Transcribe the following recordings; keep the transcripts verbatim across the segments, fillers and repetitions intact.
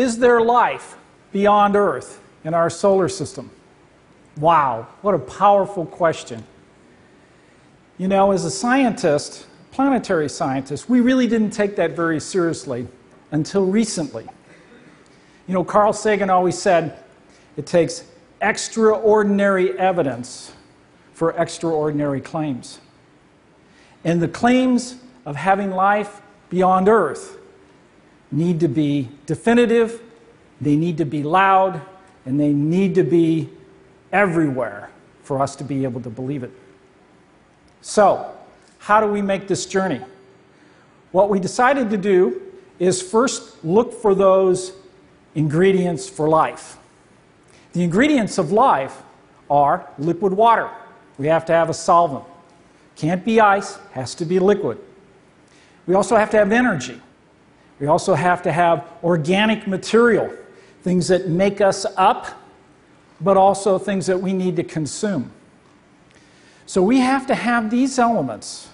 Is there life beyond Earth in our solar system? Wow, what a powerful question. You know, as a scientist, planetary scientist, we really didn't take that very seriously until recently. You know, Carl Sagan always said, it takes extraordinary evidence for extraordinary claims. And the claims of having life beyond Earth need to be definitive, they need to be loud, and they need to be everywhere for us to be able to believe it. So, how do we make this journey? What we decided to do is first look for those ingredients for life. The ingredients of life are liquid water. We have to have a solvent. Can't be ice, has to be liquid. We also have to have energy. We also have to have organic material, things that make us up, but also things that we need to consume. So we have to have these elements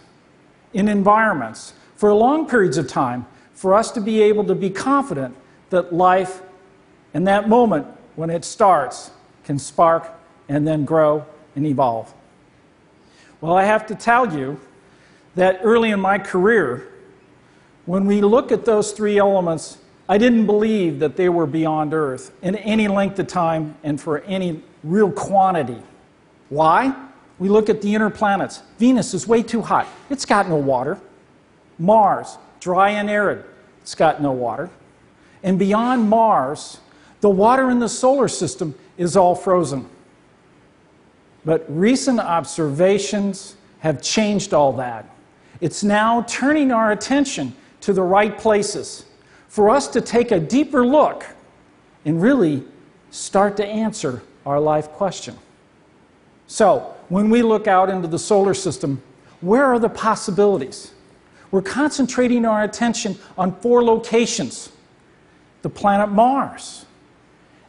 in environments for long periods of time for us to be able to be confident that life, in that moment when it starts, can spark and then grow and evolve. Well, I have to tell you that early in my career, when we look at those three elements, I didn't believe that they were beyond Earth in any length of time and for any real quantity. Why? We look at the inner planets. Venus is way too hot. It's got no water. Mars, dry and arid. It's got no water. And beyond Mars, the water in the solar system is all frozen. But recent observations have changed all that. It's now turning our attention to the right places for us to take a deeper look and really start to answer our life question. So, when we look out into the solar system, where are the possibilities? We're concentrating our attention on four locations: the planet Mars,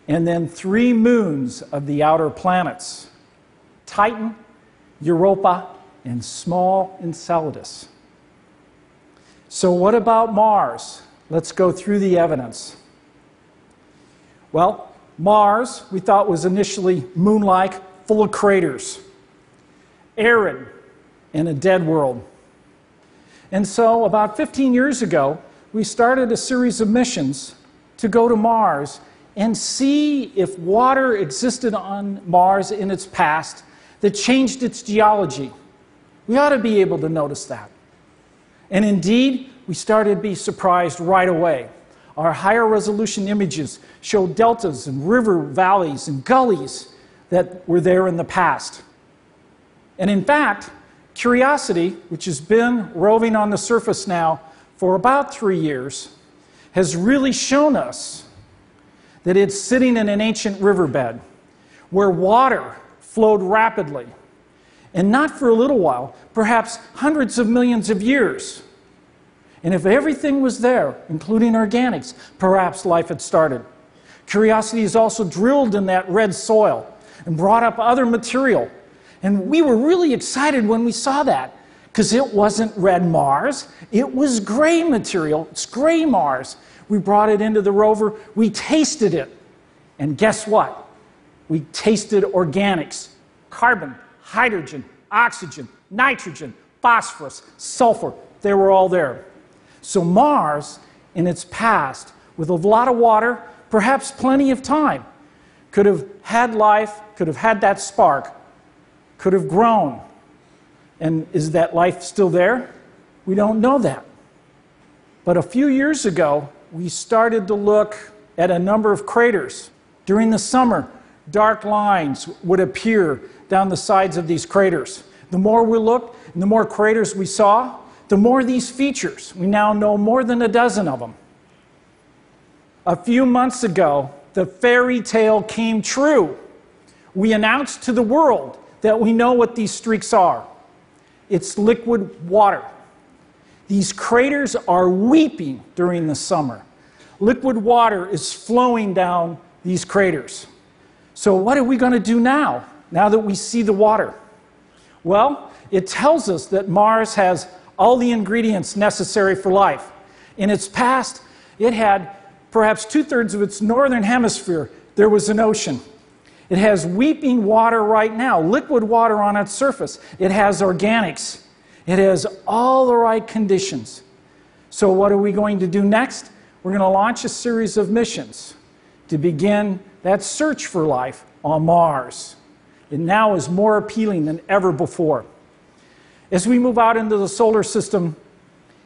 and then three moons of the outer planets, Titan, Europa, and small Enceladus. So what about Mars? Let's go through the evidence. Well, Mars, we thought, was initially moon-like, full of craters, arid, and a dead world. And so about fifteen years ago, we started a series of missions to go to Mars and see if water existed on Mars in its past that changed its geology. We ought to be able to notice that. And indeed, we started to be surprised right away. Our higher resolution images show deltas and river valleys and gullies that were there in the past. And in fact, Curiosity, which has been roving on the surface now for about three years, has really shown us that it's sitting in an ancient riverbed where water flowed rapidly. And not for a little while, perhaps hundreds of millions of years. And if everything was there, including organics, perhaps life had started. Curiosity has also drilled in that red soil and brought up other material. And we were really excited when we saw that, because it wasn't red Mars, it was gray material, it's gray Mars. We brought it into the rover, we tasted it. And guess what? We tasted organics, carbon, hydrogen, oxygen, nitrogen, phosphorus, sulfur, they were all there. So Mars, in its past, with a lot of water, perhaps plenty of time, could have had life, could have had that spark, could have grown. And is that life still there? We don't know that. But a few years ago, we started to look at a number of craters. During the summer, dark lines would appear down the sides of these craters. The more we looked and the more craters we saw, the more these features. We now know more than a dozen of them. A few months ago, the fairy tale came true. We announced to the world that we know what these streaks are. It's liquid water. These craters are weeping during the summer. Liquid water is flowing down these craters. So what are we going to do now? Now that we see the water? Well, it tells us that Mars has all the ingredients necessary for life. In its past, it had perhaps two-thirds of its northern hemisphere, there was an ocean. It has weeping water right now, liquid water on its surface. It has organics. It has all the right conditions. So what are we going to do next? We're going to launch a series of missions to begin that search for life on Mars. It now is more appealing than ever before. As we move out into the solar system,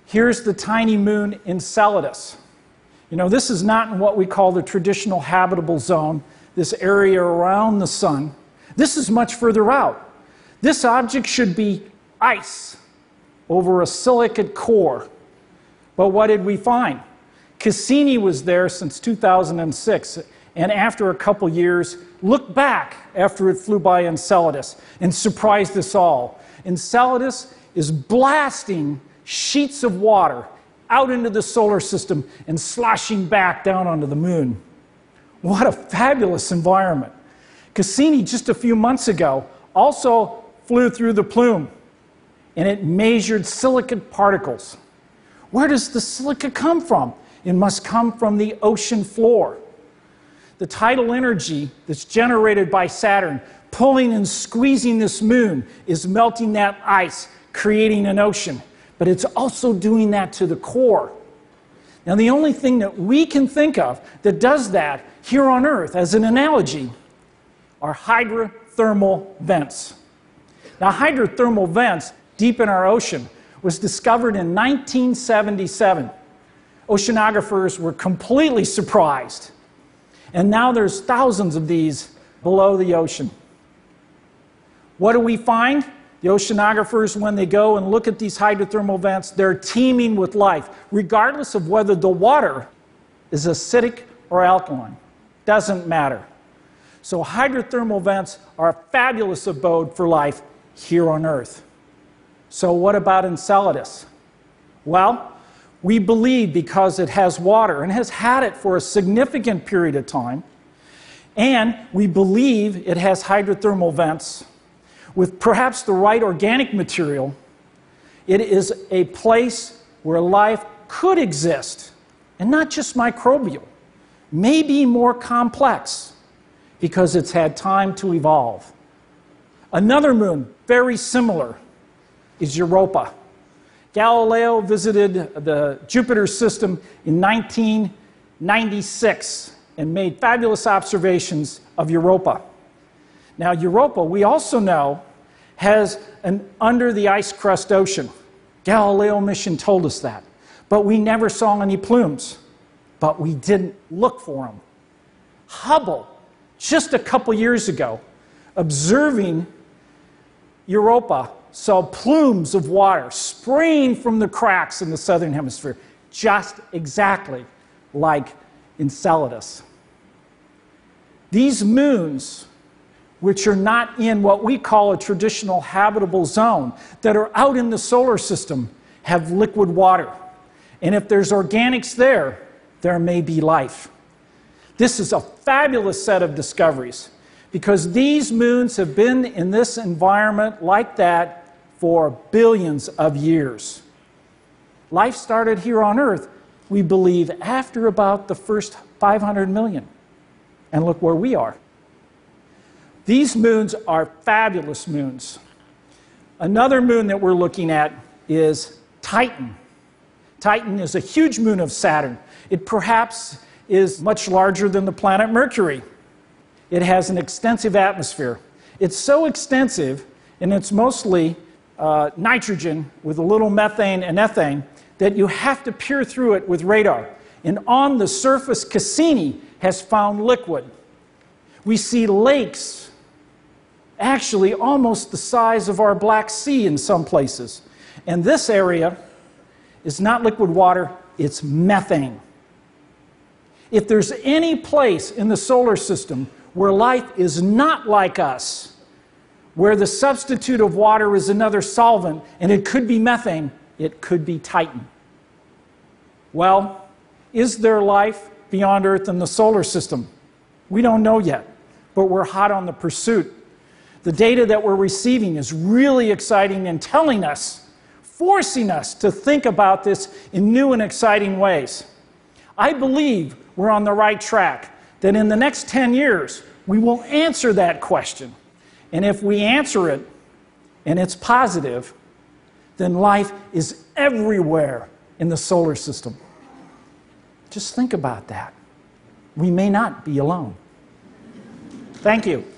here's the tiny moon Enceladus. You know, this is not in what we call the traditional habitable zone, this area around the sun. This is much further out. This object should be ice over a silicate core. But what did we find? Cassini was there since two thousand six, and after a couple years, looked back after it flew by Enceladus and surprised us all. Enceladus is blasting sheets of water out into the solar system and sloshing back down onto the moon. What a fabulous environment. Cassini, just a few months ago, also flew through the plume, and it measured silicate particles. Where does the silica come from? It must come from the ocean floor. The tidal energy that's generated by Saturn pulling and squeezing this moon is melting that ice, creating an ocean. But it's also doing that to the core. Now, the only thing that we can think of that does that here on Earth, as an analogy, are hydrothermal vents. Now, hydrothermal vents deep in our ocean was discovered in nineteen seventy-seven. Oceanographers were completely surprised. And now there's thousands of these below the ocean. What do we find? The oceanographers, when they go and look at these hydrothermal vents, they're teeming with life, regardless of whether the water is acidic or alkaline. Doesn't matter. So hydrothermal vents are a fabulous abode for life here on Earth. So what about Enceladus? Well, we believe because it has water and has had it for a significant period of time, and we believe it has hydrothermal vents, with perhaps the right organic material, it is a place where life could exist, and not just microbial, maybe more complex, because it's had time to evolve. Another moon, very similar, is Europa. Galileo visited the Jupiter system in nineteen ninety-six and made fabulous observations of Europa. Now, Europa, we also know, has an under-the-ice-crust ocean. Galileo mission told us that. But we never saw any plumes. But we didn't look for them. Hubble, just a couple years ago, observing Europa, saw plumes of water spraying from the cracks in the southern hemisphere, just exactly like Enceladus. These moons, which are not in what we call a traditional habitable zone, that are out in the solar system, have liquid water. And if there's organics there, there may be life. This is a fabulous set of discoveries, because these moons have been in this environment like that for billions of years. Life started here on Earth, we believe, after about the first five hundred million. And look where we are. These moons are fabulous moons. Another moon that we're looking at is Titan. Titan is a huge moon of Saturn. It perhaps is much larger than the planet Mercury. It has an extensive atmosphere. It's so extensive, and it's mostly uh, nitrogen with a little methane and ethane, that you have to peer through it with radar. And on the surface, Cassini has found liquid. We see lakes, actually almost the size of our Black Sea in some places. And this area is not liquid water, it's methane. If there's any place in the solar system where life is not like us, where the substitute of water is another solvent, and it could be methane, it could be Titan. Well, is there life beyond Earth in the solar system? We don't know yet, but we're hot on the pursuit. The data that we're receiving is really exciting and telling us, forcing us to think about this in new and exciting ways. I believe we're on the right track, that in the next ten years, we will answer that question. And if we answer it, and it's positive, then life is everywhere in the solar system. Just think about that. We may not be alone. Thank you.